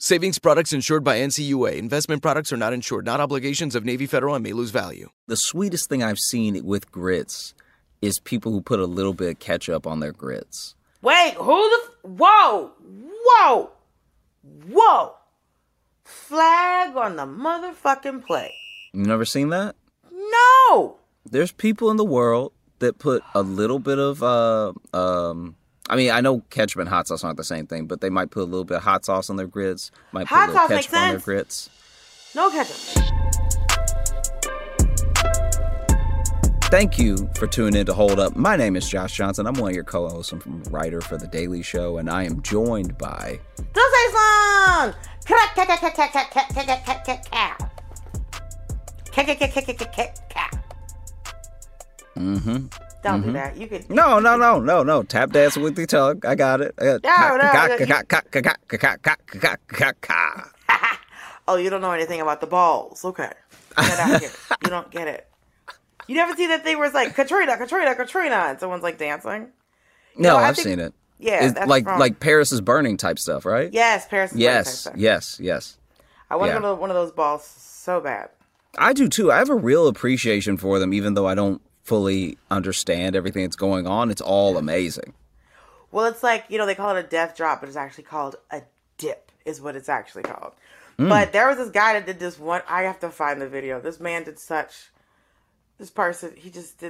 Savings products insured by NCUA. Investment products are not insured, not obligations of Navy Federal and may lose value. The sweetest thing I've seen with grits is people who put a little bit of ketchup on their grits. Wait, whoa. Flag on the motherfucking plate. You never seen that? No. There's people in the world that put a little bit of, I mean, I know ketchup and hot sauce aren't the same thing, but they might put a little bit of hot sauce on their grits. Might put hot a little ketchup on their grits. No ketchup. Thank you for tuning in to Hold Up. My name is Josh Johnson. I'm one of your co-hosts. I'm a writer for The Daily Show, and I am joined by... Dulcé Sloan! Mm-hmm. Don't do that. You could No. Tap dancing with the tongue. I got it. Oh, you don't know anything about the balls. Okay. Get out here. You don't get it. You never see that thing where it's like Katrina, and someone's like dancing? No, I've seen it. Yeah, that's like Paris is Burning type stuff, right? Yes, Paris is Burning type stuff. Yes. I want to go to one of those balls so bad. I do too. I have a real appreciation for them, even though I don't fully understand everything that's going on. It's all amazing. Well, it's like, they call it a death drop, but it's actually called a dip is what it's actually called. Mm. But there was this guy that did this one. I have to find the video. They just did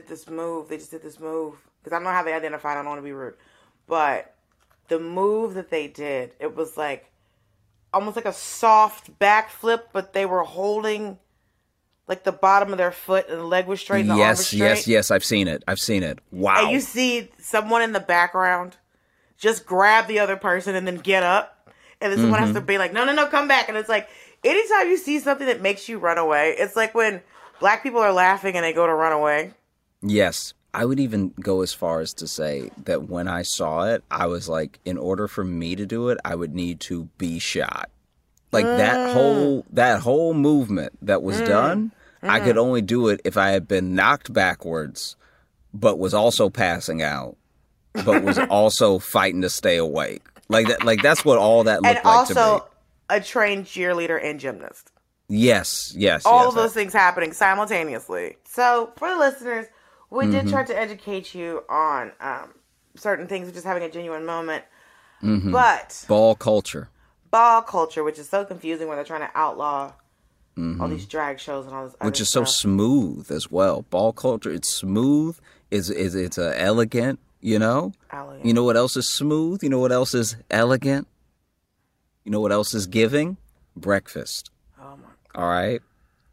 this move. Because I don't know how they identified. I don't want to be rude. But the move that they did, it was like almost like a soft backflip, but they were holding... like the bottom of their foot and the leg was straight and the arm was straight. Yes. I've seen it. Wow. And you see someone in the background just grab the other person and then get up. And then someone has to be like, no, come back. And it's like, anytime you see something that makes you run away, it's like when black people are laughing and they go to run away. Yes. I would even go as far as to say that when I saw it, I was like, in order for me to do it, I would need to be shot. Like that whole movement that was done. I could only do it if I had been knocked backwards, but was also passing out, but was also fighting to stay awake. That's what all that looked like to me. And also a trained cheerleader and gymnast. Yes. All of those things happening simultaneously. So for the listeners, we did try to educate you on certain things, just having a genuine moment. Mm-hmm. But... Ball culture, which is so confusing when they're trying to outlaw... all these drag shows and all this other which is stuff. So smooth as well. Ball culture, it's smooth. It's elegant, Elegant. You know what else is smooth? You know what else is elegant? You know what else is giving? Breakfast. Oh, my God. All right?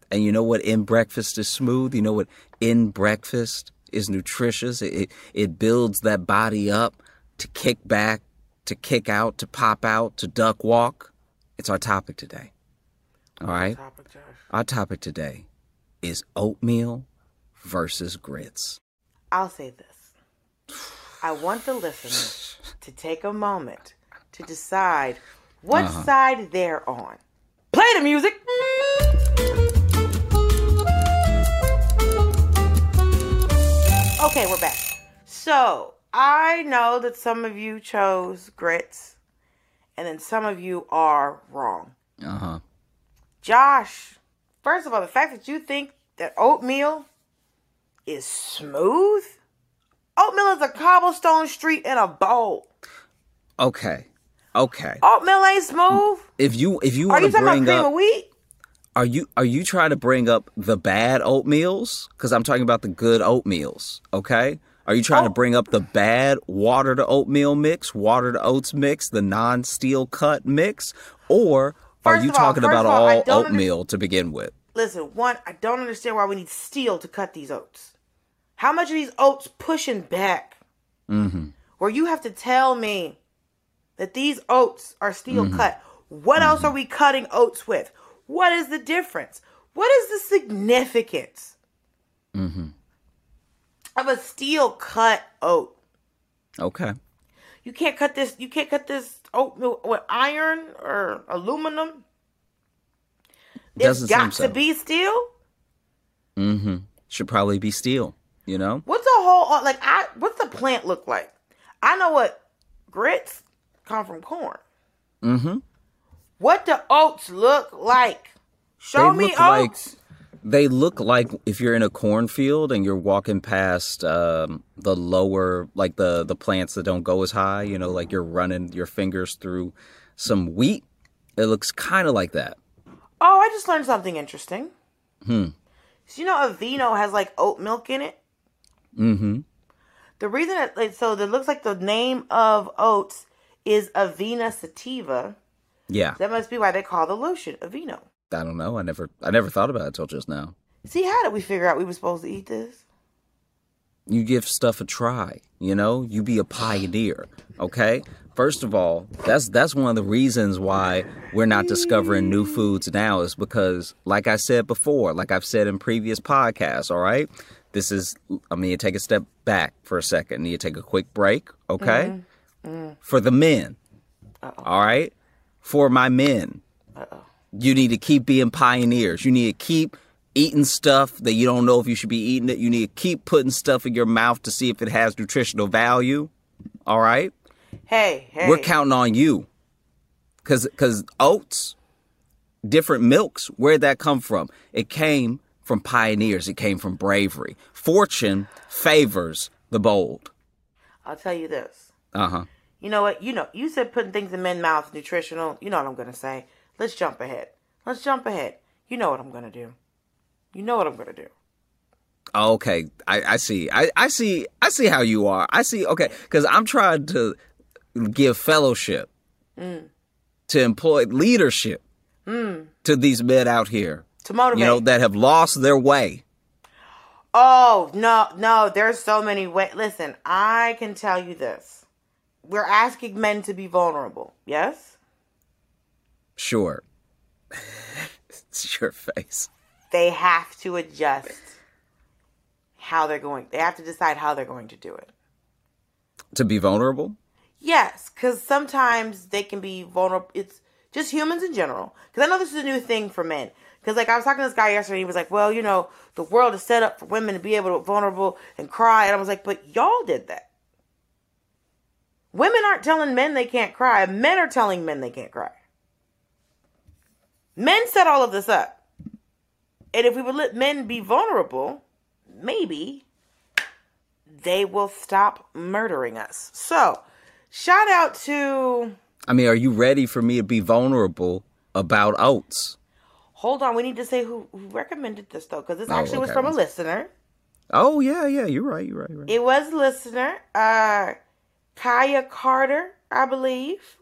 And you know what in breakfast is smooth? You know what in breakfast is nutritious? It builds that body up to kick back, to kick out, to pop out, to duck walk. It's our topic today. All right. Our topic today is oatmeal versus grits. I'll say this. I want the listeners to take a moment to decide what side they're on. Play the music. Okay, we're back. So I know that some of you chose grits and then some of you are wrong. Uh-huh. Josh, first of all, the fact that you think that oatmeal is smooth? Oatmeal is a cobblestone street in a bowl. Okay. Oatmeal ain't smooth? If you want to bring up... Are you talking about cream of wheat? Are you trying to bring up the bad oatmeals? Because I'm talking about the good oatmeals, okay? Are you trying to bring up the bad water to oatmeal mix, water to oats mix, the non-steel cut mix? Or are you talking about all oatmeal to begin with? Listen, one, I don't understand why we need steel to cut these oats. How much are these oats pushing back? Mm-hmm. Where you have to tell me that these oats are steel mm-hmm. cut. What mm-hmm. else are we cutting oats with? What is the difference? What is the significance mm-hmm. of a steel cut oat? Okay. You can't cut this. You can't cut this oatmeal with iron or aluminum. It's got to be steel. Mm-hmm. Should probably be steel. You know. What's a whole like? What's the plant look like? I know what grits come from corn. Mm-hmm. What do oats look like? Show me oats. They look like if you're in a cornfield and you're walking past the lower, like the plants that don't go as high, you know, like you're running your fingers through some wheat. It looks kind of like that. Oh, I just learned something interesting. So, you know, Aveeno has like oat milk in it. Mm-hmm. The reason it looks like the name of oats is avena sativa. Yeah. So that must be why they call the lotion Aveeno. I don't know. I never thought about it until just now. See, how did we figure out we were supposed to eat this? You give stuff a try, you know? You be a pioneer, okay? First of all, that's one of the reasons why we're not discovering new foods now is because, like I said before, like I've said in previous podcasts, all right? This is, I'm going to take a step back for a second. I need to take a quick break, okay? Mm-hmm. For the men, uh-oh. All right? For my men. Uh-oh. You need to keep being pioneers. You need to keep eating stuff that you don't know if you should be eating it. You need to keep putting stuff in your mouth to see if it has nutritional value. All right? Hey. We're counting on you. Because oats, different milks, where'd that come from? It came from pioneers. It came from bravery. Fortune favors the bold. I'll tell you this. Uh-huh. You know what? You know, you said putting things in men's mouths, nutritional. You know what I'm going to say. Let's jump ahead. You know what I'm going to do. Okay. I see. I see how you are. I see. Okay. Because I'm trying to give fellowship to employ leadership to these men out here. To motivate. You know, that have lost their way. Oh, no. There's so many ways. Listen, I can tell you this. We're asking men to be vulnerable. Yes? Sure. It's your face. They have to adjust how they're going. They have to decide how they're going to do it. To be vulnerable? Yes, because sometimes they can be vulnerable. It's just humans in general. Because I know this is a new thing for men. Because like I was talking to this guy yesterday, he was like, well, you know, the world is set up for women to be able to be vulnerable and cry. And I was like, but y'all did that. Women aren't telling men they can't cry. Men are telling men they can't cry. Men set all of this up. And if we would let men be vulnerable, maybe they will stop murdering us. So, shout out to... I mean, are you ready for me to be vulnerable about oats? Hold on. We need to say who recommended this, though, because this actually was from a listener. Oh, yeah. You're right. It was a listener. Kaya Carter, I believe.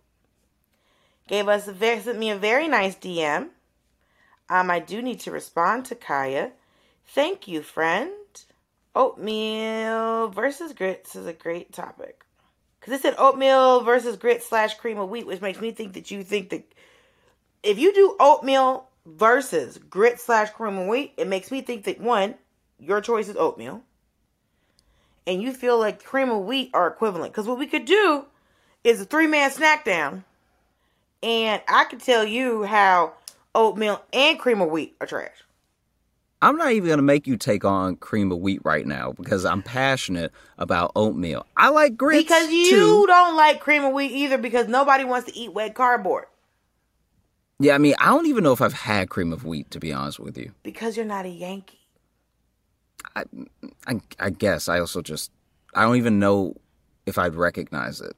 Sent me a very nice DM. I do need to respond to Kaya. Thank you, friend. Oatmeal versus grits is a great topic. Because it said oatmeal versus grits / cream of wheat, which makes me think that you think that... If you do oatmeal versus grits / cream of wheat, it makes me think that, one, your choice is oatmeal. And you feel like cream of wheat are equivalent. Because what we could do is a 3-man snack down. And I can tell you how oatmeal and cream of wheat are trash. I'm not even going to make you take on cream of wheat right now because I'm passionate about oatmeal. I like grits, because you too. Don't like cream of wheat either because nobody wants to eat wet cardboard. Yeah, I mean, I don't even know if I've had cream of wheat, to be honest with you. Because you're not a Yankee. I guess. I also just... I don't even know if I'd recognize it.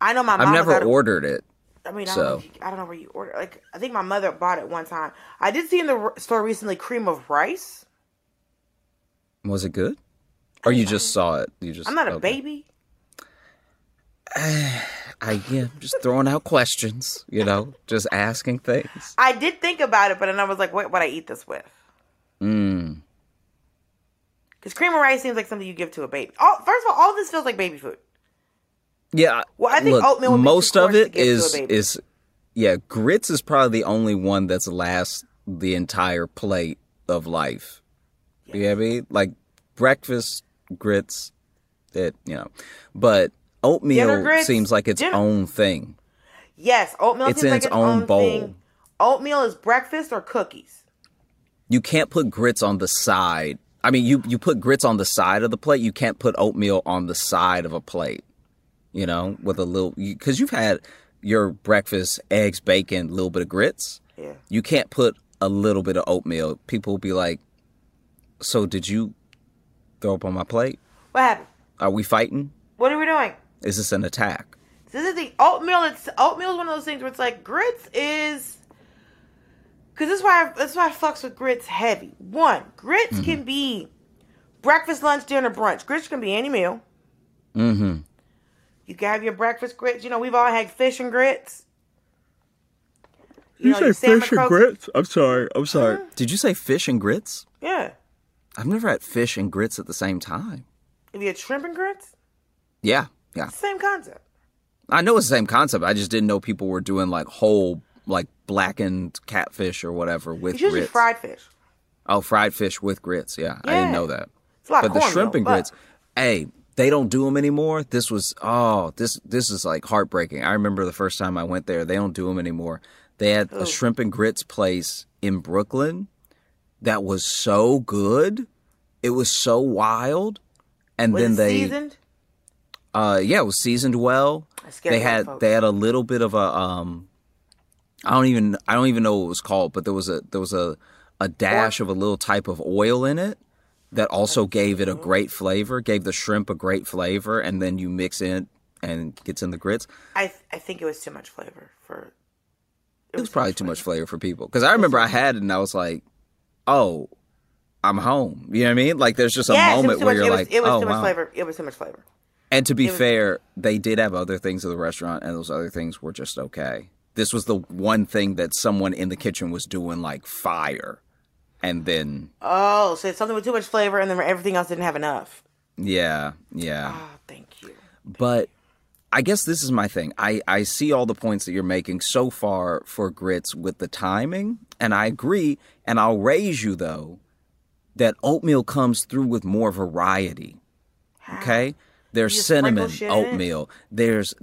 I know my mom... I've never ordered it. I mean, I don't know where you order. Like, I think my mother bought it one time. I did see in the store recently cream of rice. Was it good? Or you just saw it? I'm not a baby. Yeah, just throwing out questions, you know, just asking things. I did think about it, but then I was like, what would I eat this with? Mm. Because cream of rice seems like something you give to a baby. First of all of this feels like baby food. Yeah. Well, I think oatmeal would be most of it is, yeah, grits is probably the only one that's lasts the entire plate of life. Yes. You know what I mean? Like breakfast grits, that, you know, but oatmeal grits seems like its own thing. Yes, oatmeal it's seems in like its own bowl. Thing. Oatmeal is breakfast or cookies. You can't put grits on the side. I mean, you put grits on the side of the plate. You can't put oatmeal on the side of a plate. You know, with a little, because you've had your breakfast, eggs, bacon, a little bit of grits. Yeah. You can't put a little bit of oatmeal. People will be like, so did you throw up on my plate? What happened? Are we fighting? What are we doing? Is this an attack? This is the oatmeal. Oatmeal is one of those things where it's like grits is, because that's why I fucks with grits heavy. One, grits can be breakfast, lunch, dinner, brunch. Grits can be any meal. Mm-hmm. You can have your breakfast grits. You know, we've all had fish and grits. You say fish and grits? I'm sorry. Did you say fish and grits? Yeah. I've never had fish and grits at the same time. Have you had shrimp and grits? Yeah, yeah. It's the same concept. I know it's the same concept. I just didn't know people were doing like whole, like blackened catfish or whatever with grits. It's usually fried fish. Oh, fried fish with grits. Yeah, yeah. I didn't know that. It's a lot of corn, the shrimp and grits, hey. They don't do them anymore. This is like heartbreaking. I remember the first time I went there. They don't do them anymore. They had a shrimp and grits place in Brooklyn that was so good. It was so wild. And was then they seasoned? Yeah, it was seasoned well. They had a little bit of a I don't even know what it was called, but there was a dash of a little type of oil in it. That also gave it a great flavor, gave the shrimp a great flavor, and then you mix it and gets in the grits. I think it was too much flavor for. It was probably too much flavor for people. Because I remember I had it and I was like, oh, I'm home. You know what I mean? Like there's just a moment where you're like, it was too much flavor. It was too much flavor. And to be fair, they did have other things at the restaurant and those other things were just okay. This was the one thing that someone in the kitchen was doing like fire. And then... Oh, so it's something with too much flavor and then everything else didn't have enough. Yeah, yeah. Oh, thank you. But I guess this is my thing. I see all the points that you're making so far for grits with the timing, and I agree, and I'll raise you, though, that oatmeal comes through with more variety, okay? There's cinnamon oatmeal. There's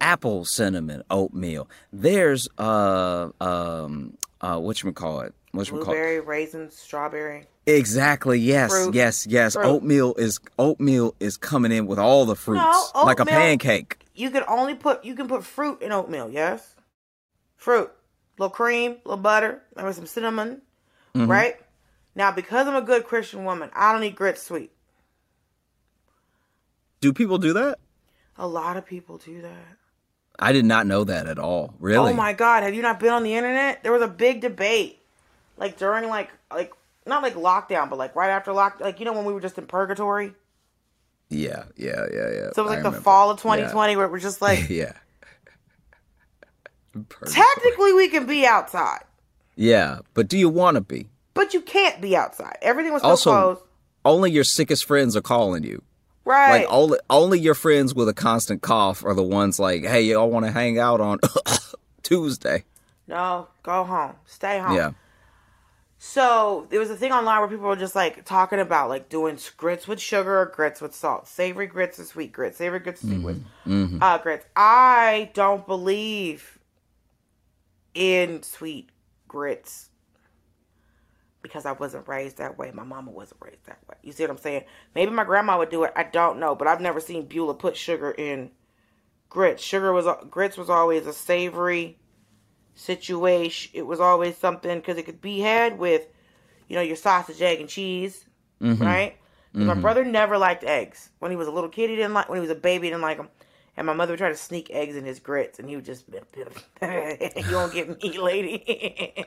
apple cinnamon oatmeal. There's, whatchamacallit? Blueberry, raisins, strawberry. Exactly. Yes. Fruit. Yes. Fruit. Oatmeal is coming in with all the fruits, like a pancake. You can put fruit in oatmeal. Yes, fruit, a little cream, a little butter, maybe some cinnamon. Mm-hmm. Right now, because I'm a good Christian woman, I don't eat grits sweet. Do people do that? A lot of people do that. I did not know that at all. Really? Oh my God! Have you not been on the internet? There was a big debate. Like during like not like lockdown, but like right after lockdown, like you know when we were just in purgatory. Yeah. So it was like the fall of 2020 where we're just like, yeah. Technically, we can be outside. Yeah, but do you want to be? But you can't be outside. Everything was so closed. Only your sickest friends are calling you. Right. Like only your friends with a constant cough are the ones like, hey, y'all want to hang out on Tuesday? No, go home, stay home. Yeah. So there was a thing online where people were just like talking about like doing grits with sugar or grits with salt, savory grits and sweet grits, savory grits and sweet grits. Mm-hmm. Grits. I don't believe in sweet grits because I wasn't raised that way. My mama wasn't raised that way. You see what I'm saying? Maybe my grandma would do it. I don't know, but I've never seen Beulah put sugar in grits. Grits was always a savory situation. It was always something because it could be had with, you know, your sausage, egg, and cheese, right? Mm-hmm. My brother never liked eggs. When he was a little kid, he didn't like. When he was a baby, he didn't like them. And my mother would try to sneak eggs in his grits, and he would just, you won't get me, lady.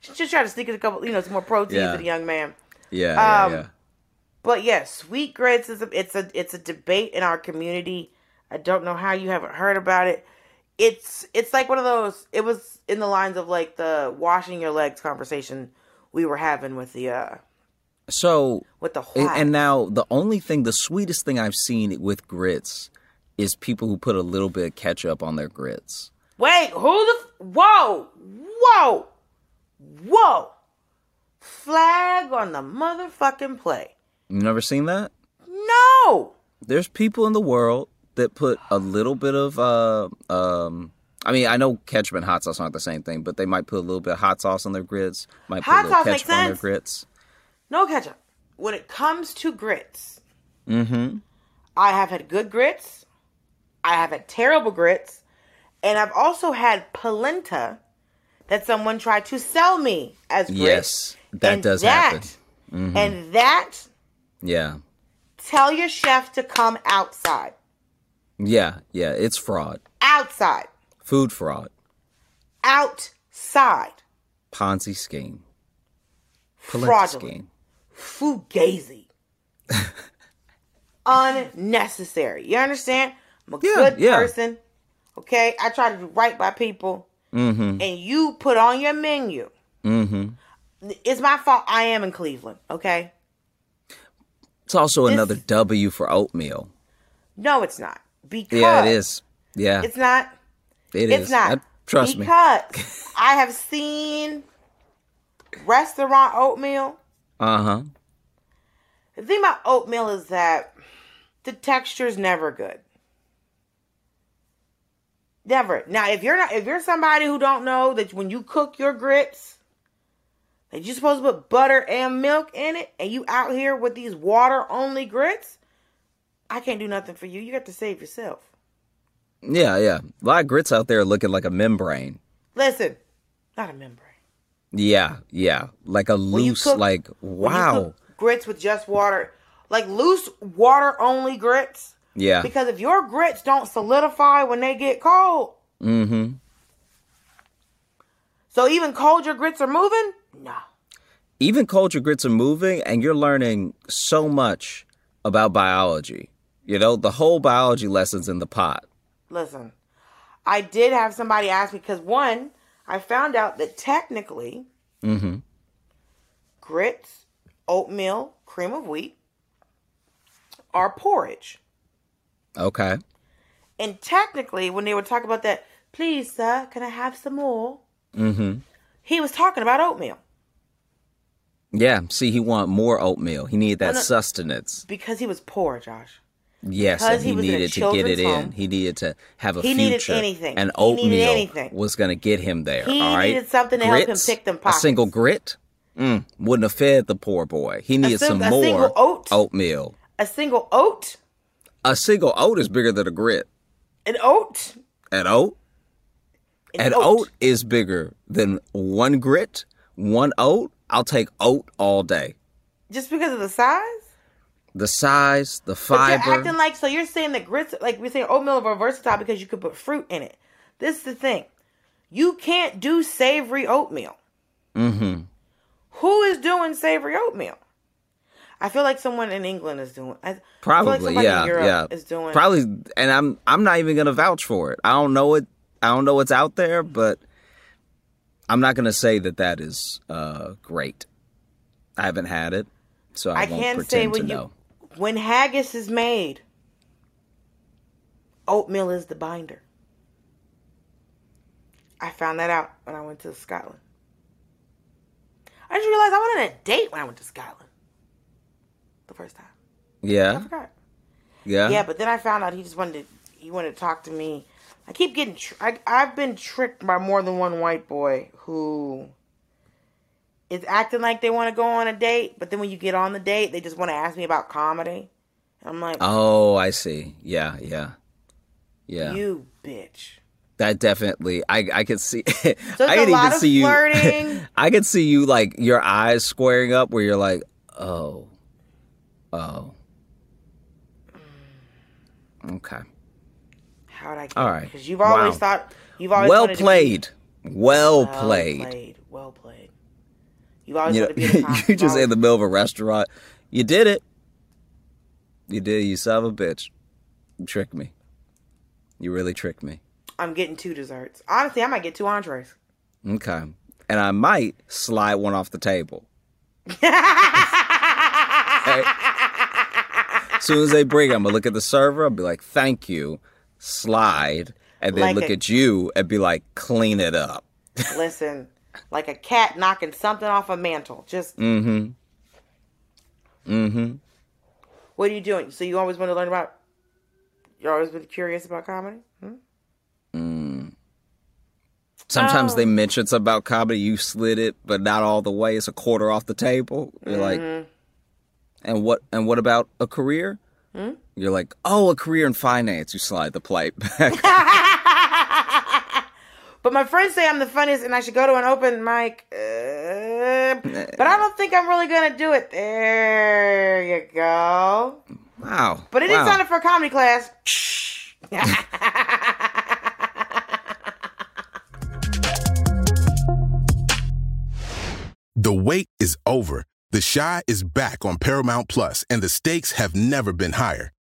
She just tried to sneak in a couple, some more protein to the young man. Yeah. But yeah, sweet grits is it's a debate in our community. I don't know how you haven't heard about it. It's like one of those. It was in the lines of like the washing your legs conversation we were having with the. With the white. And now the sweetest thing I've seen with grits is people who put a little bit of ketchup on their grits. Wait, whoa! Flag on the motherfucking play. You never seen that? No. There's people in the world that put a little bit of I know ketchup and hot sauce aren't the same thing, but they might put a little bit of hot sauce on their grits. Might put a little ketchup on their grits. No ketchup. When it comes to grits, I have had good grits. I have had terrible grits. And I've also had polenta that someone tried to sell me as grits. Yes, that does happen. Mm-hmm. And that... Yeah. Tell your chef to come outside. Yeah, it's fraud. Outside. Food fraud. Outside. Ponzi scheme. Fraudulent. Fugazi. Unnecessary. You understand? I'm a good person. Okay? I try to do right by people. Mm-hmm. And you put on your menu. Mm-hmm. It's my fault I am in Cleveland. Okay? It's also another W for oatmeal. No, it's not. Because it is. Yeah. It's not. It's not. Trust me. Because I have seen restaurant oatmeal. Uh-huh. The thing about oatmeal is that the texture is never good. Never. Now, if you're somebody who don't know that when you cook your grits, that you're supposed to put butter and milk in it, and you out here with these water-only grits, I can't do nothing for you. You got to save yourself. Yeah. A lot of grits out there looking like a membrane. Listen, not a membrane. Yeah. Like a loose, grits with just water. Like loose water-only grits. Yeah. Because if your grits don't solidify when they get cold. Mm-hmm. So even cold, your grits are moving? No. Even cold, your grits are moving, and you're learning so much about biology. The whole biology lesson's in the pot. Listen, I did have somebody ask me, because one, I found out that technically, grits, oatmeal, cream of wheat are porridge. Okay. And technically, when they were talking about that, please, sir, can I have some more? Mm-hmm. He was talking about oatmeal. Yeah. See, he wanted more oatmeal. He needed that sustenance. Because he was poor, Josh. Yes, because and he needed to get it home. In. He needed to have a future. He needed anything. And oatmeal was going to get him there. He needed something to help him pick them pockets. A single grit wouldn't have fed the poor boy. He needed some more oatmeal. A single oat? A single oat is bigger than a grit. An oat? An oat? An oat is bigger than one grit, one oat. I'll take oat all day. Just because of the size? The size, the fiber. But you're acting like, so you're saying that grits, like we're saying oatmeal are versatile because you could put fruit in it. This is the thing. You can't do savory oatmeal. Mm-hmm. Who is doing savory oatmeal? I feel like someone in England is doing. Probably, in Europe is doing. Probably, and I'm not even going to vouch for it. I don't know it. I don't know what's out there, but I'm not going to say that is great. I haven't had it, so I won't pretend to know. When haggis is made, oatmeal is the binder. I found that out when I went to Scotland. I just realized I went on a date when I went to Scotland the first time. Yeah. I forgot. Yeah. Yeah, but then I found out he wanted to talk to me. I keep getting... I've been tricked by more than one white boy who is acting like they want to go on a date, but then when you get on the date, they just want to ask me about comedy. And I'm like... Oh, I see. Yeah. You bitch. That definitely... I could see... So I could even see flirting. You... I could see you, like, your eyes squaring up where you're like, oh. Okay. How'd I get all right. Because you've always thought you've always well played. You've always wanted to be a cop. You just in the middle of a restaurant. You did it. You did. You son of a bitch. You tricked me. You really tricked me. I'm getting 2 desserts. Honestly, I might get 2 entrees. Okay. And I might slide one off the table. Okay. As soon as they bring it, I'm going to look at the server. I'll be like, thank you. Slide. And then like look at you and be like, clean it up. Listen, like a cat knocking something off a mantle. Just. Mm-hmm. Mm-hmm. What are you doing? So you always want to learn about... You always been curious about comedy? Hmm? Sometimes they mention something about comedy. You slid it, but not all the way. It's a quarter off the table. You're like, and what about a career? Hmm? You're like, oh, a career in finance. You slide the plate back. But my friends say I'm the funniest and I should go to an open mic. But I don't think I'm really going to do it. There you go. Wow. But it is time for a comedy class. The wait is over. The Chi is back on Paramount Plus, and the stakes have never been higher.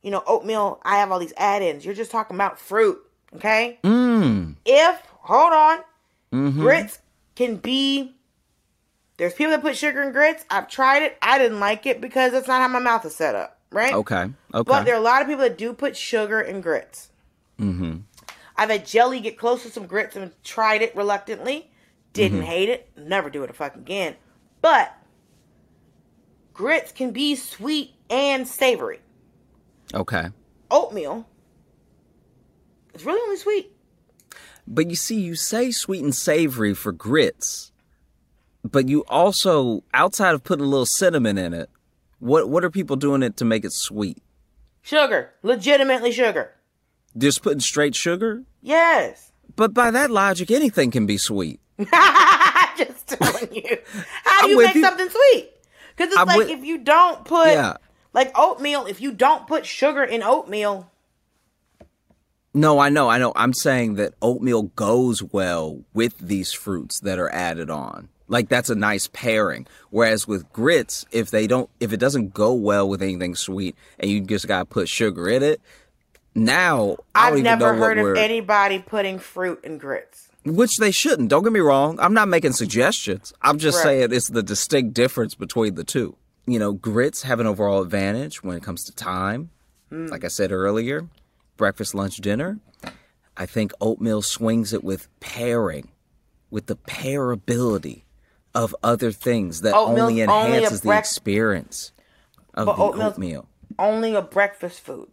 You know, oatmeal, I have all these add-ins. You're just talking about fruit, okay? Grits can be... There's people that put sugar in grits. I've tried it. I didn't like it because that's not how my mouth is set up, right? Okay. But there are a lot of people that do put sugar in grits. Mm-hmm. I've had jelly get close to some grits and tried it reluctantly. Didn't hate it. Never do it a fucking again. But grits can be sweet and savory. Okay. Oatmeal is really only sweet. But you see, you say sweet and savory for grits. But you also, outside of putting a little cinnamon in it, what are people doing it to make it sweet? Sugar. Legitimately sugar. Just putting straight sugar? Yes. But by that logic, anything can be sweet. Just telling you. How do you make something sweet? Because it's if you don't put, like oatmeal, if you don't put sugar in oatmeal. No, I know. I'm saying that oatmeal goes well with these fruits that are added on. Like, that's a nice pairing. Whereas with grits, if it doesn't go well with anything sweet and you just got to put sugar in it, now I've never heard of anybody putting fruit in grits. Which they shouldn't. Don't get me wrong. I'm not making suggestions. I'm just saying it's the distinct difference between the two. You know, grits have an overall advantage when it comes to time. Like I said earlier, breakfast, lunch, dinner. I think oatmeal swings it with pairing, with the pairability of other things that only enhances the experience of the oatmeal. Only a breakfast food.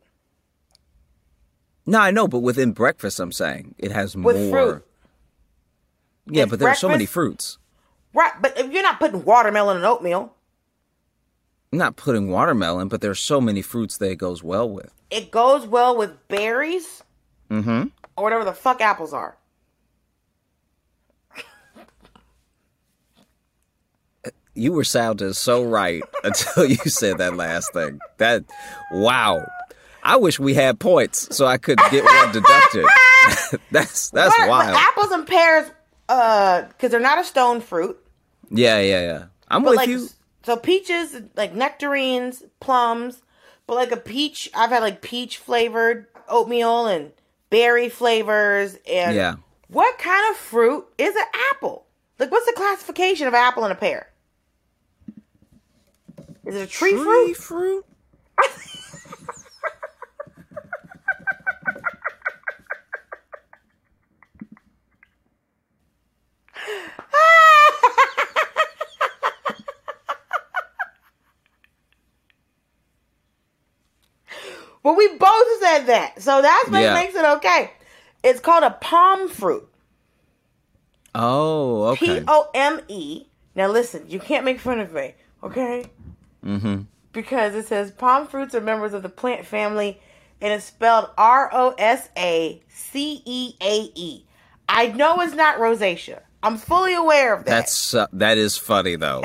No, I know, but within breakfast, I'm saying it has more. With fruit. Yeah, but there's so many fruits. Right, but you're not putting watermelon in oatmeal. Not putting watermelon, but there's so many fruits that it goes well with. It goes well with berries. Or whatever the fuck apples are. You were sounding so right until you said that last thing. That, wow. I wish we had points so I could get one deducted. That's wild. Apples and pears, because they're not a stone fruit. Yeah. I'm with you. So peaches, like nectarines, plums, but like a peach, I've had like peach flavored oatmeal and berry flavors. And yeah. What kind of fruit is an apple? Like, what's the classification of an apple and a pear? Is it a tree fruit? Fruit? Well, we both said that, so that's what makes it okay. It's called a palm fruit. Oh, okay. POME. Now listen, you can't make fun of me, okay? Mm-hmm. Because it says palm fruits are members of the plant family, and it's spelled ROSACEAE. I know it's not rosacea. I'm fully aware of that. That is funny though.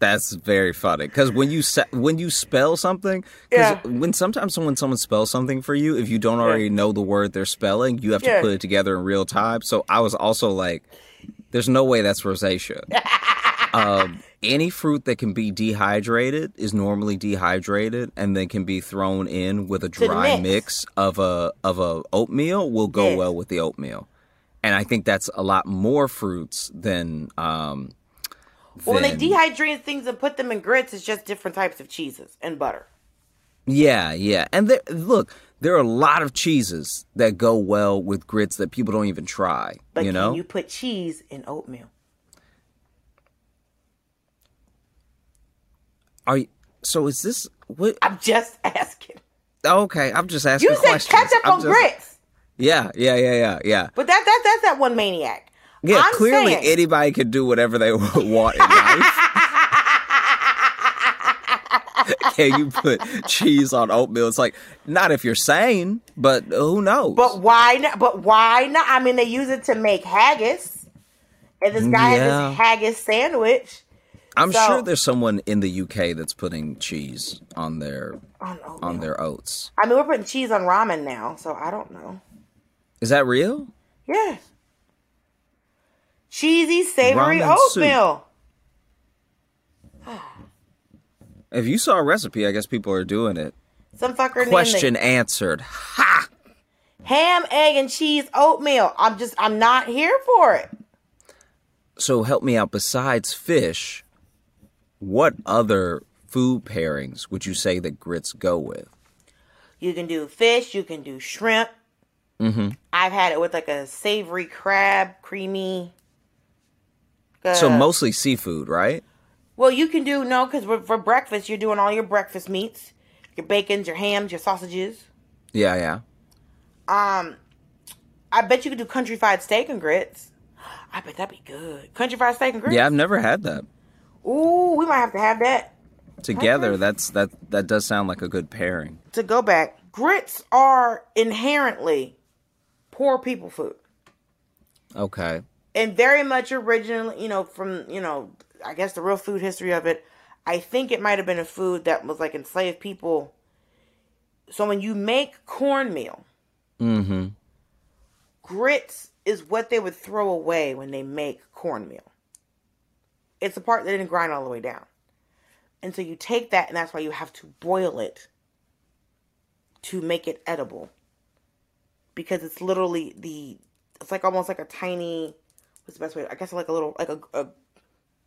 That's very funny because when you spell something, because when someone spells something for you, if you don't already know the word they're spelling, you have to put it together in real time. So I was also like, "There's no way that's rosacea." Any fruit that can be dehydrated is normally dehydrated, and then can be thrown in with a dry mix of a oatmeal will go well with the oatmeal, and I think that's a lot more fruits than. Well, when they dehydrate things and put them in grits, it's just different types of cheeses and butter. Yeah. And there are a lot of cheeses that go well with grits that people don't even try. But you know? Can you put cheese in oatmeal? What? I'm just asking. Okay, I'm just asking questions. You said ketchup on grits. Yeah. But that's that one maniac. Yeah, I'm clearly saying, anybody can do whatever they want in life. Can you put cheese on oatmeal? It's like, not if you're sane, but who knows? But why not? I mean, they use it to make haggis. And this guy has this haggis sandwich. I'm sure there's someone in the UK that's putting cheese on their oats. I mean, we're putting cheese on ramen now, so I don't know. Is that real? Yeah. Cheesy, savory ramen oatmeal. If you saw a recipe, I guess people are doing it. Some fucker. Question answered. Ha! Ham, egg, and cheese oatmeal. I'm not here for it. So help me out. Besides fish, what other food pairings would you say that grits go with? You can do fish. You can do shrimp. Mm-hmm. I've had it with like a savory crab, creamy. So mostly seafood, right? Well, you can do, because for breakfast, you're doing all your breakfast meats. Your bacons, your hams, your sausages. Yeah. I bet you could do country fried steak and grits. I bet that'd be good. Country fried steak and grits? Yeah, I've never had that. Ooh, we might have to have that. Together, that does sound like a good pairing. To go back, grits are inherently poor people food. Okay. And very much originally, I guess the real food history of it, I think it might have been a food that was like enslaved people. So when you make cornmeal, mm-hmm. grits is what they would throw away when they make cornmeal. It's the part that didn't grind all the way down. And so you take that, and that's why you have to boil it to make it edible. Because it's literally it's like almost like a tiny... What's the best way? I guess like a little, like a.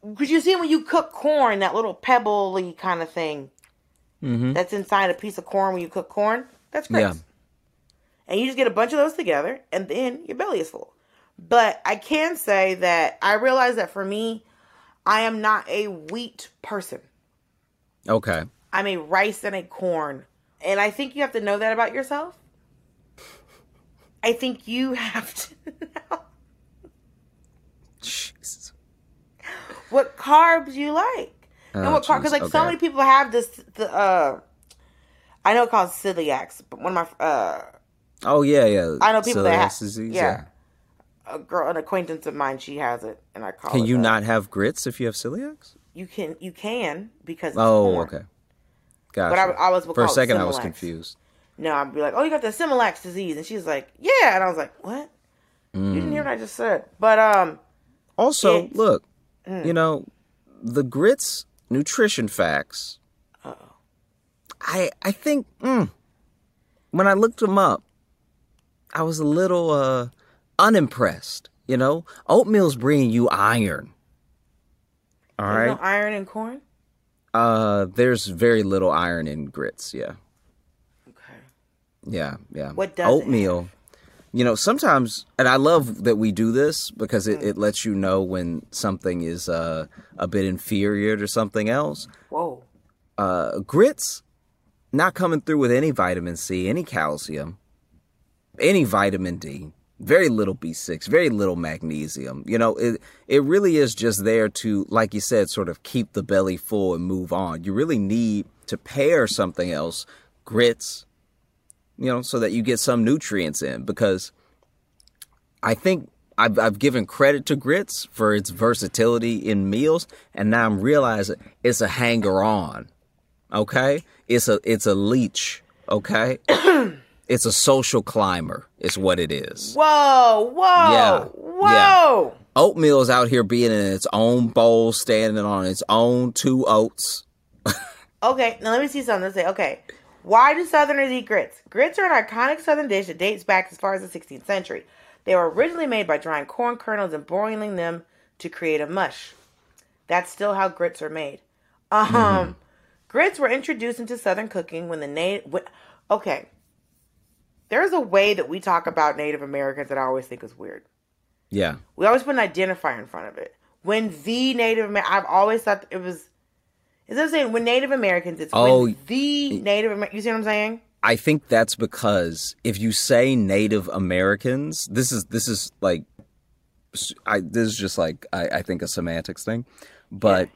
Because you see when you cook corn, that little pebbly kind of thing mm-hmm. that's inside a piece of corn when you cook corn. That's great. Yeah. And you just get a bunch of those together, and then your belly is full. But I can say that I realize that for me, I am not a wheat person. Okay. I'm a rice and a corn. And I think you have to know that about yourself. I think you have to know. Jesus. What carbs you like? And what carbs? Because so many people have this. I know it's called celiacs, but one of my. I know people that have disease. Yeah. a girl, an acquaintance of mine, she has it, and I call it. Can you not have grits if you have celiacs? You can because it's corn. Okay. Gotcha. But I was for a second Similac. I was confused. No, I'd be like, "Oh, you got the Similac disease," and she's like, "Yeah," and I was like, "What? You didn't hear what I just said?" But also look, you know, the grits nutrition facts. I think when I looked them up, I was a little unimpressed. You know, oatmeal's bringing you iron. All right. No iron in corn? There's very little iron in grits. Yeah. Okay. Yeah. What does oatmeal? It have? You know, sometimes, and I love that we do this because it lets you know when something is a bit inferior to something else. Whoa. Grits, not coming through with any vitamin C, any calcium, any vitamin D, very little B6, very little magnesium. You know, it really is just there to, like you said, sort of keep the belly full and move on. You really need to pair something else, grits, you know, so that you get some nutrients in, because I think I've given credit to grits for its versatility in meals, and now I'm realizing it's a hanger-on. Okay, it's a leech. Okay, it's a social climber. It's what it is. Whoa, yeah. Oatmeal is out here being in its own bowl, standing on its own two oats. Okay, now let me see something. Let's say, okay, why do Southerners eat grits? Grits are an iconic Southern dish that dates back as far as the 16th century. They were originally made by drying corn kernels and boiling them to create a mush. That's still how grits are made. Grits were introduced into Southern cooking when the Native... Okay. There's a way that we talk about Native Americans that I always think is weird. Yeah. We always put an identifier in front of it. When the Native American... I've always thought it was... Is that saying when Native Americans, it's when the Native American... You see what I'm saying? I think that's because if you say Native Americans... This is like... This is just like, I think, a semantics thing. But... Yeah.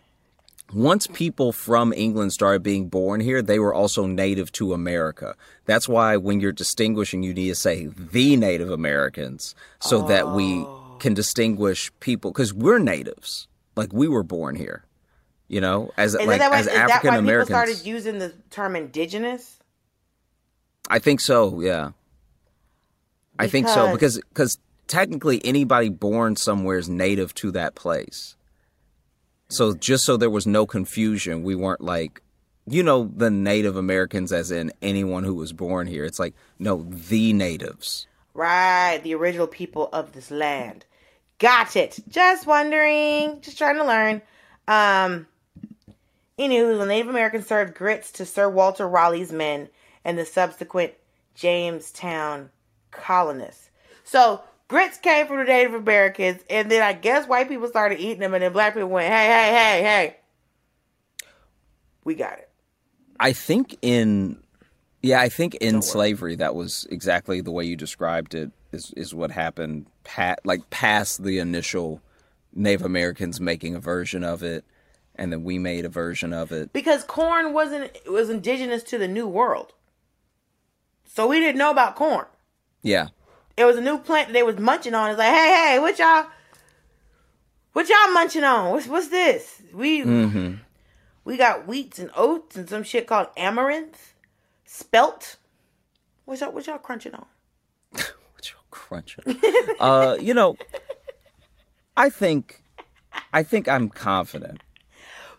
Once people from England started being born here, they were also native to America. That's why when you're distinguishing, you need to say the Native Americans so that we can distinguish people, because we're natives. Like, we were born here, you know, as African Americans. Is that why people started using the term indigenous? I think so, yeah. I think so, because technically anybody born somewhere is native to that place. So just so there was no confusion, we weren't like, you know, the Native Americans as in anyone who was born here. It's like, no, the natives. Right. The original people of this land. Got it. Just wondering. Just trying to learn. Anywho, the Native Americans served grits to Sir Walter Raleigh's men and the subsequent Jamestown colonists. So... Grits came from the Native Americans, and then I guess white people started eating them, and then black people went, hey. We got it. I think in slavery, that was exactly the way you described it, is what happened, past the initial Native Americans making a version of it, and then we made a version of it. Because corn was indigenous to the New World. So we didn't know about corn. Yeah. It was a new plant that they was munching on. It's like, hey, what y'all munching on? What's this? We got wheats and oats and some shit called amaranth, spelt. What y'all crunching on? What y'all crunching? You know, I think I'm confident.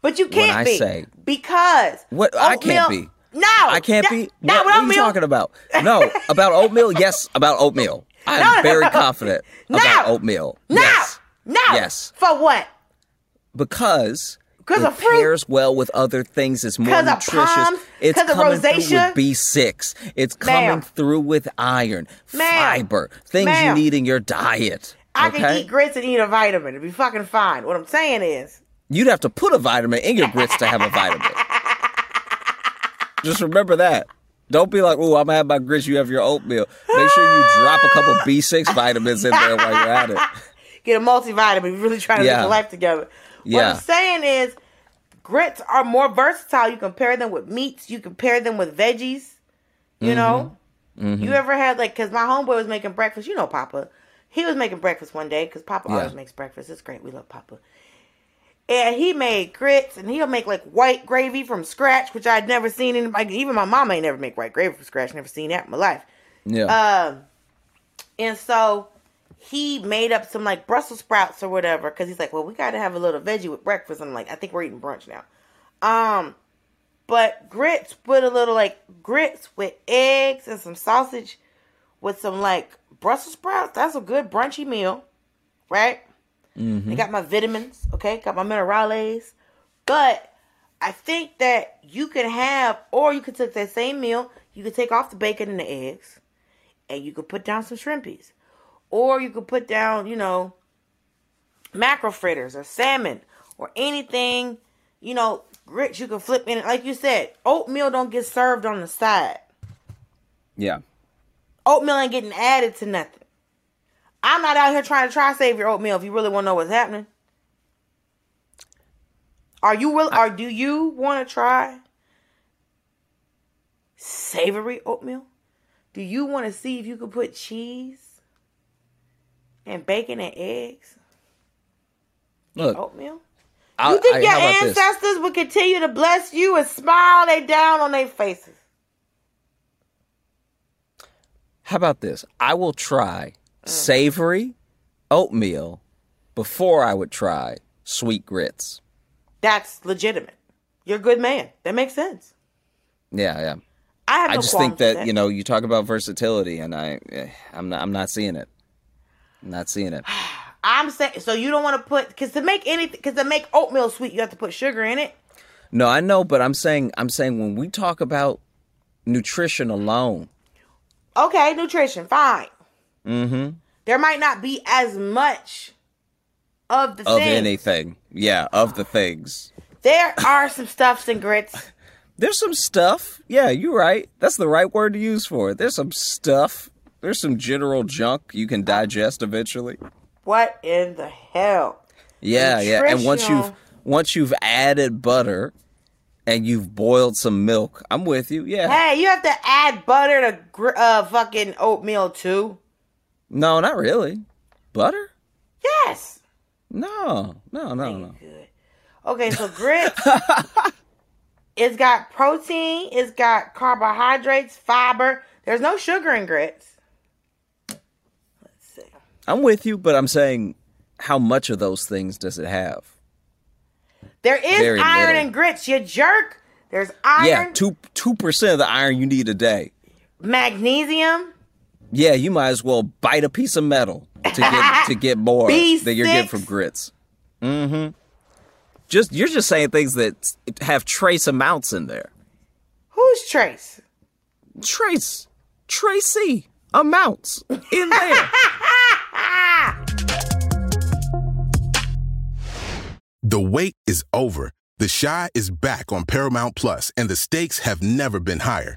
But you can't when be I say, because what oatmeal, I can't be. No, I can't be. Not what are you talking about? No, about oatmeal. Yes, about oatmeal. I'm very confident about oatmeal. Yes. For what? Because it pairs well with other things. It's more nutritious. Palms, it's coming through with B6. It's coming through with iron, fiber, things you need in your diet. Okay? I can eat grits and eat a vitamin. It'd be fucking fine. What I'm saying is, you'd have to put a vitamin in your grits to have a vitamin. Just remember that. Don't be like, "Oh, I'm gonna have my grits. You have your oatmeal." Make sure you drop a couple B6 vitamins in there while you're at it. Get a multivitamin. You're really trying to get your life together. What I'm saying is, grits are more versatile. You can pair them with meats. You can pair them with veggies. You know, you ever had, like, because my homeboy was making breakfast. You know, Papa, He was making breakfast one day, because Papa always makes breakfast. It's great. We love Papa. And he made grits, and he'll make, like, white gravy from scratch, which I'd never seen anybody. Even my mama ain't never make white gravy from scratch. Never seen that in my life. Yeah. And so he made up some, like, Brussels sprouts or whatever, because he's like, well, we got to have a little veggie with breakfast. I'm like, I think we're eating brunch now. But grits with a little, like, grits with eggs and some sausage with some, like, Brussels sprouts. That's a good brunchy meal, right? Mm-hmm. I got my vitamins, okay? Got my minerales. But I think that you can have, or you could take that same meal, you could take off the bacon and the eggs, and you could put down some shrimpies. Or you could put down, you know, mackerel fritters or salmon or anything, you know, grits you can flip in. Like you said, oatmeal don't get served on the side. Yeah. Oatmeal ain't getting added to nothing. I'm not out here trying to save your oatmeal if you really want to know what's happening. Are you willing, or do you want to try savory oatmeal? Do you want to see if you can put cheese and bacon and eggs in oatmeal? You think your ancestors would continue to bless you and smile they down on their faces? How about this? I will try savory oatmeal before I would try sweet grits. That's legitimate. You're a good man. That makes sense. Yeah. I just think that, you know, you talk about versatility, and I'm not seeing it. I'm not seeing it. I'm saying, so you don't want to put, because to make oatmeal sweet, you have to put sugar in it. No, I know, but I'm saying when we talk about nutrition alone. Okay, nutrition, fine. Mm-hmm. There might not be as much of the things. Of anything. Yeah, of the things. There are some stuffs and grits. There's some stuff. Yeah, you're right. That's the right word to use for it. There's some stuff. There's some general junk you can digest eventually. What in the hell? Yeah. And once you've added butter and you've boiled some milk, I'm with you. Yeah. Hey, you have to add butter to fucking oatmeal too. No, not really. Butter? Yes. No. Good. Okay, so grits. It's got protein. It's got carbohydrates, fiber. There's no sugar in grits. Let's see. I'm with you, but I'm saying, how much of those things does it have? There is very iron little in grits, you jerk. There's iron. Yeah, 2% of the iron you need a day. Magnesium. Yeah, you might as well bite a piece of metal to get more B6. Than you're getting from grits. Mm-hmm. You're just saying things that have trace amounts in there. Who's trace? Tracy amounts in there. The wait is over. The Chi is back on Paramount Plus, and the stakes have never been higher.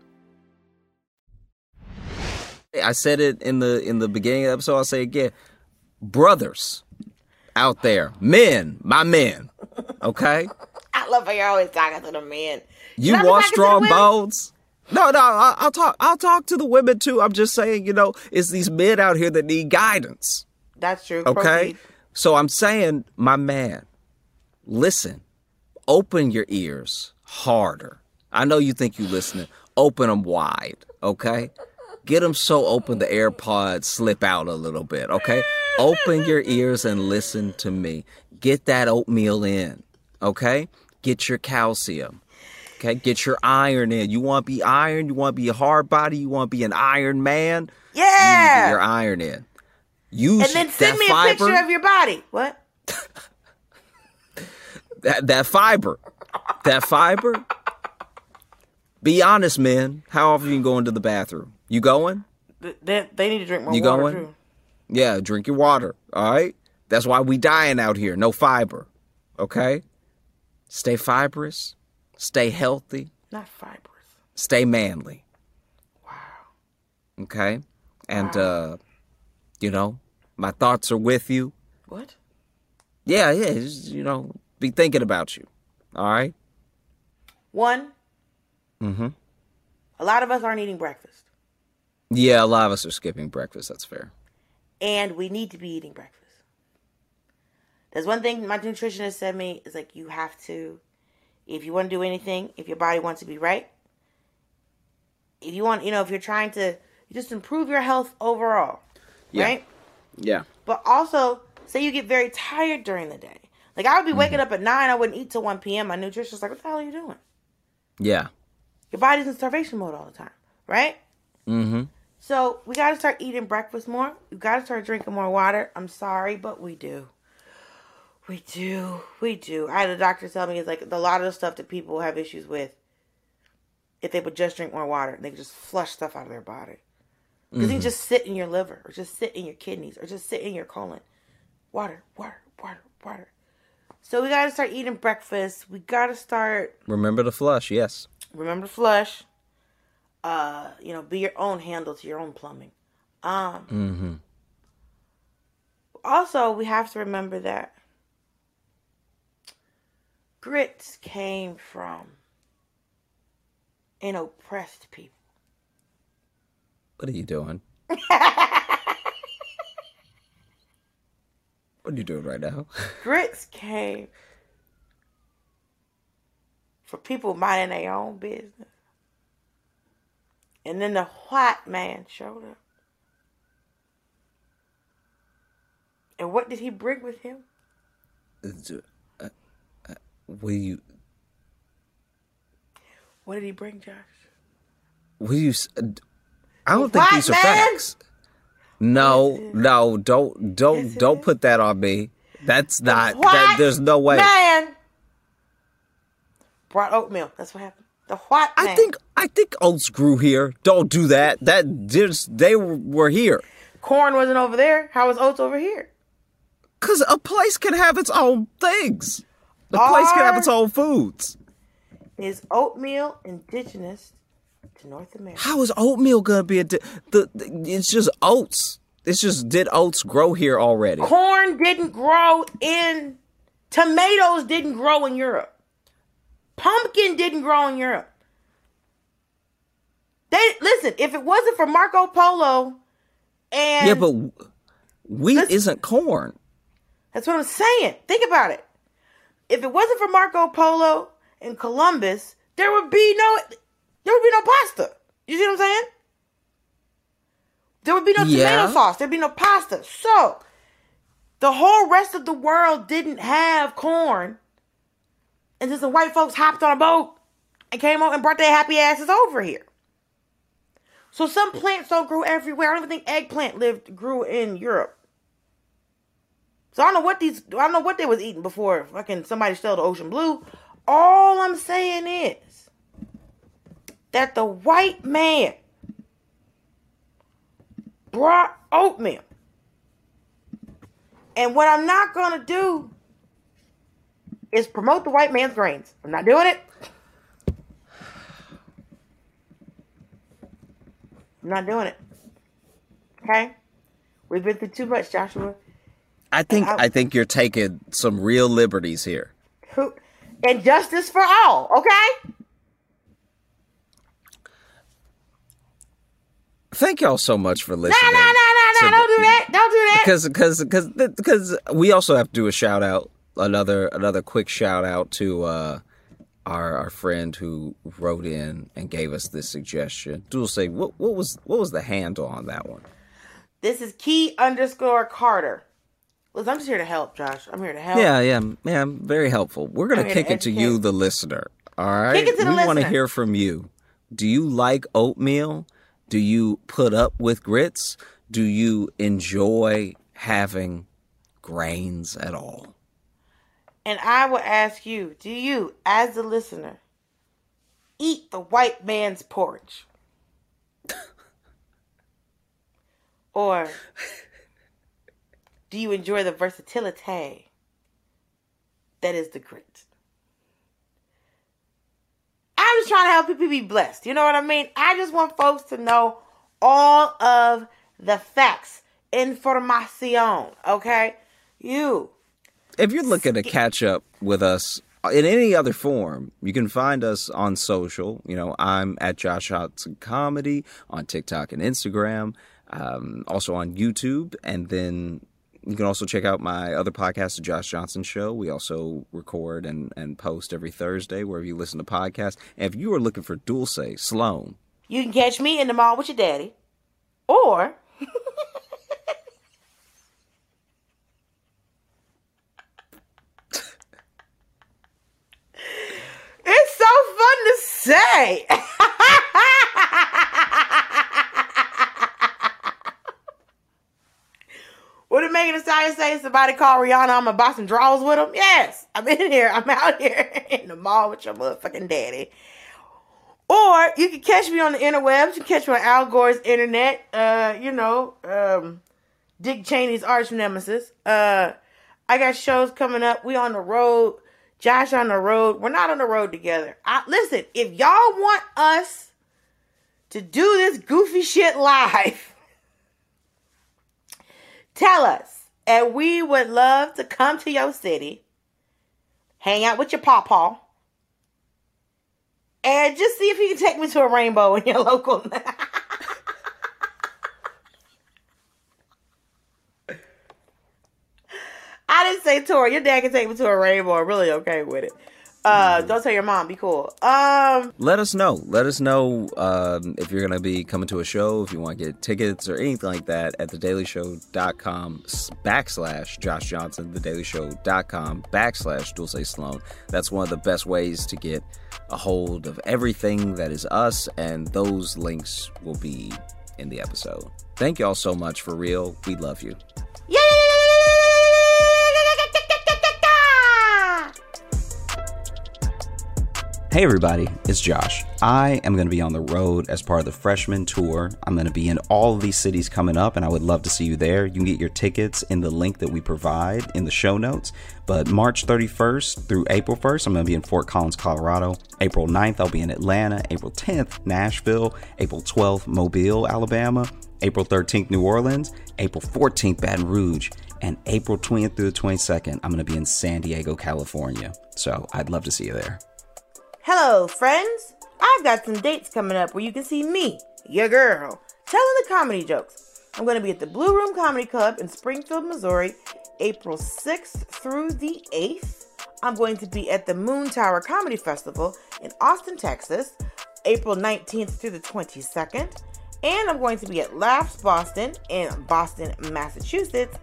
I said it in the beginning of the episode, I'll say it again. Brothers out there, men, my men, okay? I love how you're always talking to the men. You want strong bones? No, I'll talk to the women too. I'm just saying, you know, it's these men out here that need guidance. That's true. Okay. Proceed. So I'm saying, my man, listen, open your ears harder. I know you think you're listening. Open them wide. Okay. Get them so open the AirPods slip out a little bit. Okay. Open your ears and listen to me. Get that oatmeal in. Okay. Get your calcium. Okay, get your iron in. You want to be iron? You want to be a hard body? You want to be an iron man? Yeah. You need to get your iron in. Use and then send me a picture of your body. What? that fiber. That fiber. Be honest, man. How often you can go into the bathroom? You going? They need to drink more water, going? Too. Yeah, drink your water. All right? That's why we dying out here. No fiber. Okay? Stay fibrous. Stay healthy. Not fibrous. Stay manly. Wow. Okay? And, wow. You know, my thoughts are with you. What? Yeah. Just, you know, be thinking about you. All right? One. Mm-hmm. A lot of us aren't eating breakfast. Yeah, a lot of us are skipping breakfast. That's fair. And we need to be eating breakfast. There's one thing my nutritionist said to me. Is like, you have to... If you want to do anything, if your body wants to be right, if you want, you know, if you're trying to just improve your health overall, yeah. Right? Yeah. But also, say you get very tired during the day. Like, I would be waking up at 9, I wouldn't eat till 1 p.m. My nutritionist's like, what the hell are you doing? Yeah. Your body's in starvation mode all the time, right? Mm-hmm. So, we got to start eating breakfast more. We got to start drinking more water. I'm sorry, but we do. We do. I had a doctor tell me, it's like a lot of the stuff that people have issues with, if they would just drink more water, they could just flush stuff out of their body. Because you just sit in your liver, or just sit in your kidneys, or just sit in your colon. Water. So we got to start eating breakfast. We got to start... Remember to flush, yes. You know, be your own handle to your own plumbing. Also, we have to remember that grits came from an oppressed people. What are you doing? What are you doing right now? Grits came for people minding their own business. And then the white man showed up. And what did he bring with him? What did he bring, Josh? I don't think these are facts. No, don't put that on me. That's not. There's no way. Man brought oatmeal. That's what happened. The white man. I think oats grew here. Don't do that. They were here. Corn wasn't over there. How was oats over here? Because a place can have its own things. The place can have its own foods. Is oatmeal indigenous to North America? How is oatmeal going to be it's just oats. It's just, did oats grow here already? Corn didn't grow in... Tomatoes didn't grow in Europe. Pumpkin didn't grow in Europe. Listen, if it wasn't for Marco Polo and... Yeah, but wheat isn't corn. That's what I'm saying. Think about it. If it wasn't for Marco Polo and Columbus, there would be no pasta. You see what I'm saying? There would be no tomato sauce. There'd be no pasta. So the whole rest of the world didn't have corn. And then some white folks hopped on a boat and came over and brought their happy asses over here. So some plants don't grow everywhere. I don't even think eggplant grew in Europe. So I don't know what they was eating before fucking somebody stole the ocean blue. All I'm saying is that the white man brought oatmeal. And what I'm not going to do is promote the white man's grains. I'm not doing it. Okay? We've been through too much, Joshua. I think you're taking some real liberties here. and justice for all, okay? Thank y'all so much for listening. No, don't do that. Because we also have to do a shout out, another quick shout out to our friend who wrote in and gave us this suggestion. Dulcé, what was the handle on that one? This is Key_Carter. Listen, I'm just here to help, Josh. I'm here to help. Yeah, very helpful. We're gonna kick it to you, the listener. All right, kick it to the listener. We want to hear from you. Do you like oatmeal? Do you put up with grits? Do you enjoy having grains at all? And I will ask you, do you, as the listener, eat the white man's porridge? Or do you enjoy the versatility that is the grit? I'm just trying to help people be blessed. You know what I mean? I just want folks to know all of the facts. Información, okay? If you're looking to catch up with us in any other form, you can find us on social. You know, I'm at Josh Johnson Comedy on TikTok and Instagram, also on YouTube. And then you can also check out my other podcast, The Josh Johnson Show. We also record and post every Thursday wherever you listen to podcasts. And if you are looking for Dulcé Sloan, you can catch me in the mall with your daddy. Or... It's so fun to say. Would it make it a science say somebody called Rihanna, I'm gonna buy some drawers with him? Yes. I'm in here. I'm out here in the mall with your motherfucking daddy. Or you can catch me on the interwebs. You can catch me on Al Gore's internet. Dick Cheney's arch nemesis. I got shows coming up. We on the road. Josh on the road. We're not on the road together. Listen, if y'all want us to do this goofy shit live, tell us. And we would love to come to your city, hang out with your pawpaw, and just see if you can take me to a rainbow in your local. I didn't say Tori. Your dad can take me to a rainbow. I'm really okay with it. Don't tell your mom. Be cool. Let us know. If you're going to be coming to a show, if you want to get tickets or anything like that at thedailyshow.com/Josh Johnson, thedailyshow.com/Dulcé Sloan. That's one of the best ways to get a hold of everything that is us, and those links will be in the episode. Thank y'all so much. For real. We love you. Yay! Hey everybody, it's Josh. I am going to be on the road as part of the freshman tour. I'm going to be in all of these cities coming up, and I would love to see you there. You can get your tickets in the link that we provide in the show notes. But March 31st through April 1st, I'm going to be in Fort Collins, Colorado. April 9th, I'll be in Atlanta. April 10th, Nashville. April 12th, Mobile, Alabama. April 13th, New Orleans. April 14th, Baton Rouge. And April 20th through the 22nd, I'm going to be in San Diego, California. So I'd love to see you there. Hello, friends. I've got some dates coming up where you can see me, your girl, telling the comedy jokes. I'm going to be at the Blue Room Comedy Club in Springfield, Missouri, April 6th through the 8th. I'm going to be at the Moon Tower Comedy Festival in Austin, Texas, April 19th through the 22nd. And I'm going to be at Laughs Boston in Boston, Massachusetts,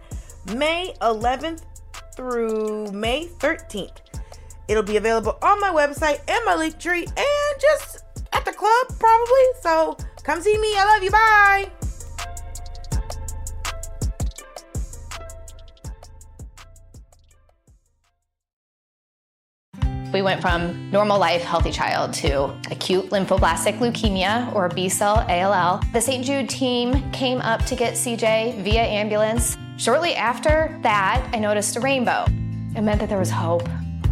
May 11th through May 13th. It'll be available on my website and my link tree and just at the club probably. So come see me. I love you. Bye. We went from normal life, healthy child to acute lymphoblastic leukemia or B-cell ALL. The St. Jude team came up to get CJ via ambulance. Shortly after that, I noticed a rainbow. It meant that there was hope.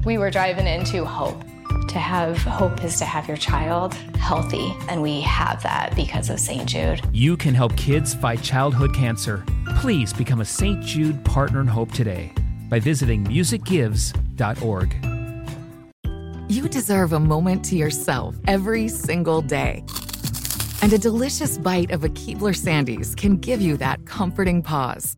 We were driving into hope. To have hope is to have your child healthy, and we have that because of St. Jude. You can help kids fight childhood cancer. Please become a St. Jude Partner in Hope today by visiting musicgives.org. You deserve a moment to yourself every single day. And a delicious bite of a Keebler Sandies can give you that comforting pause.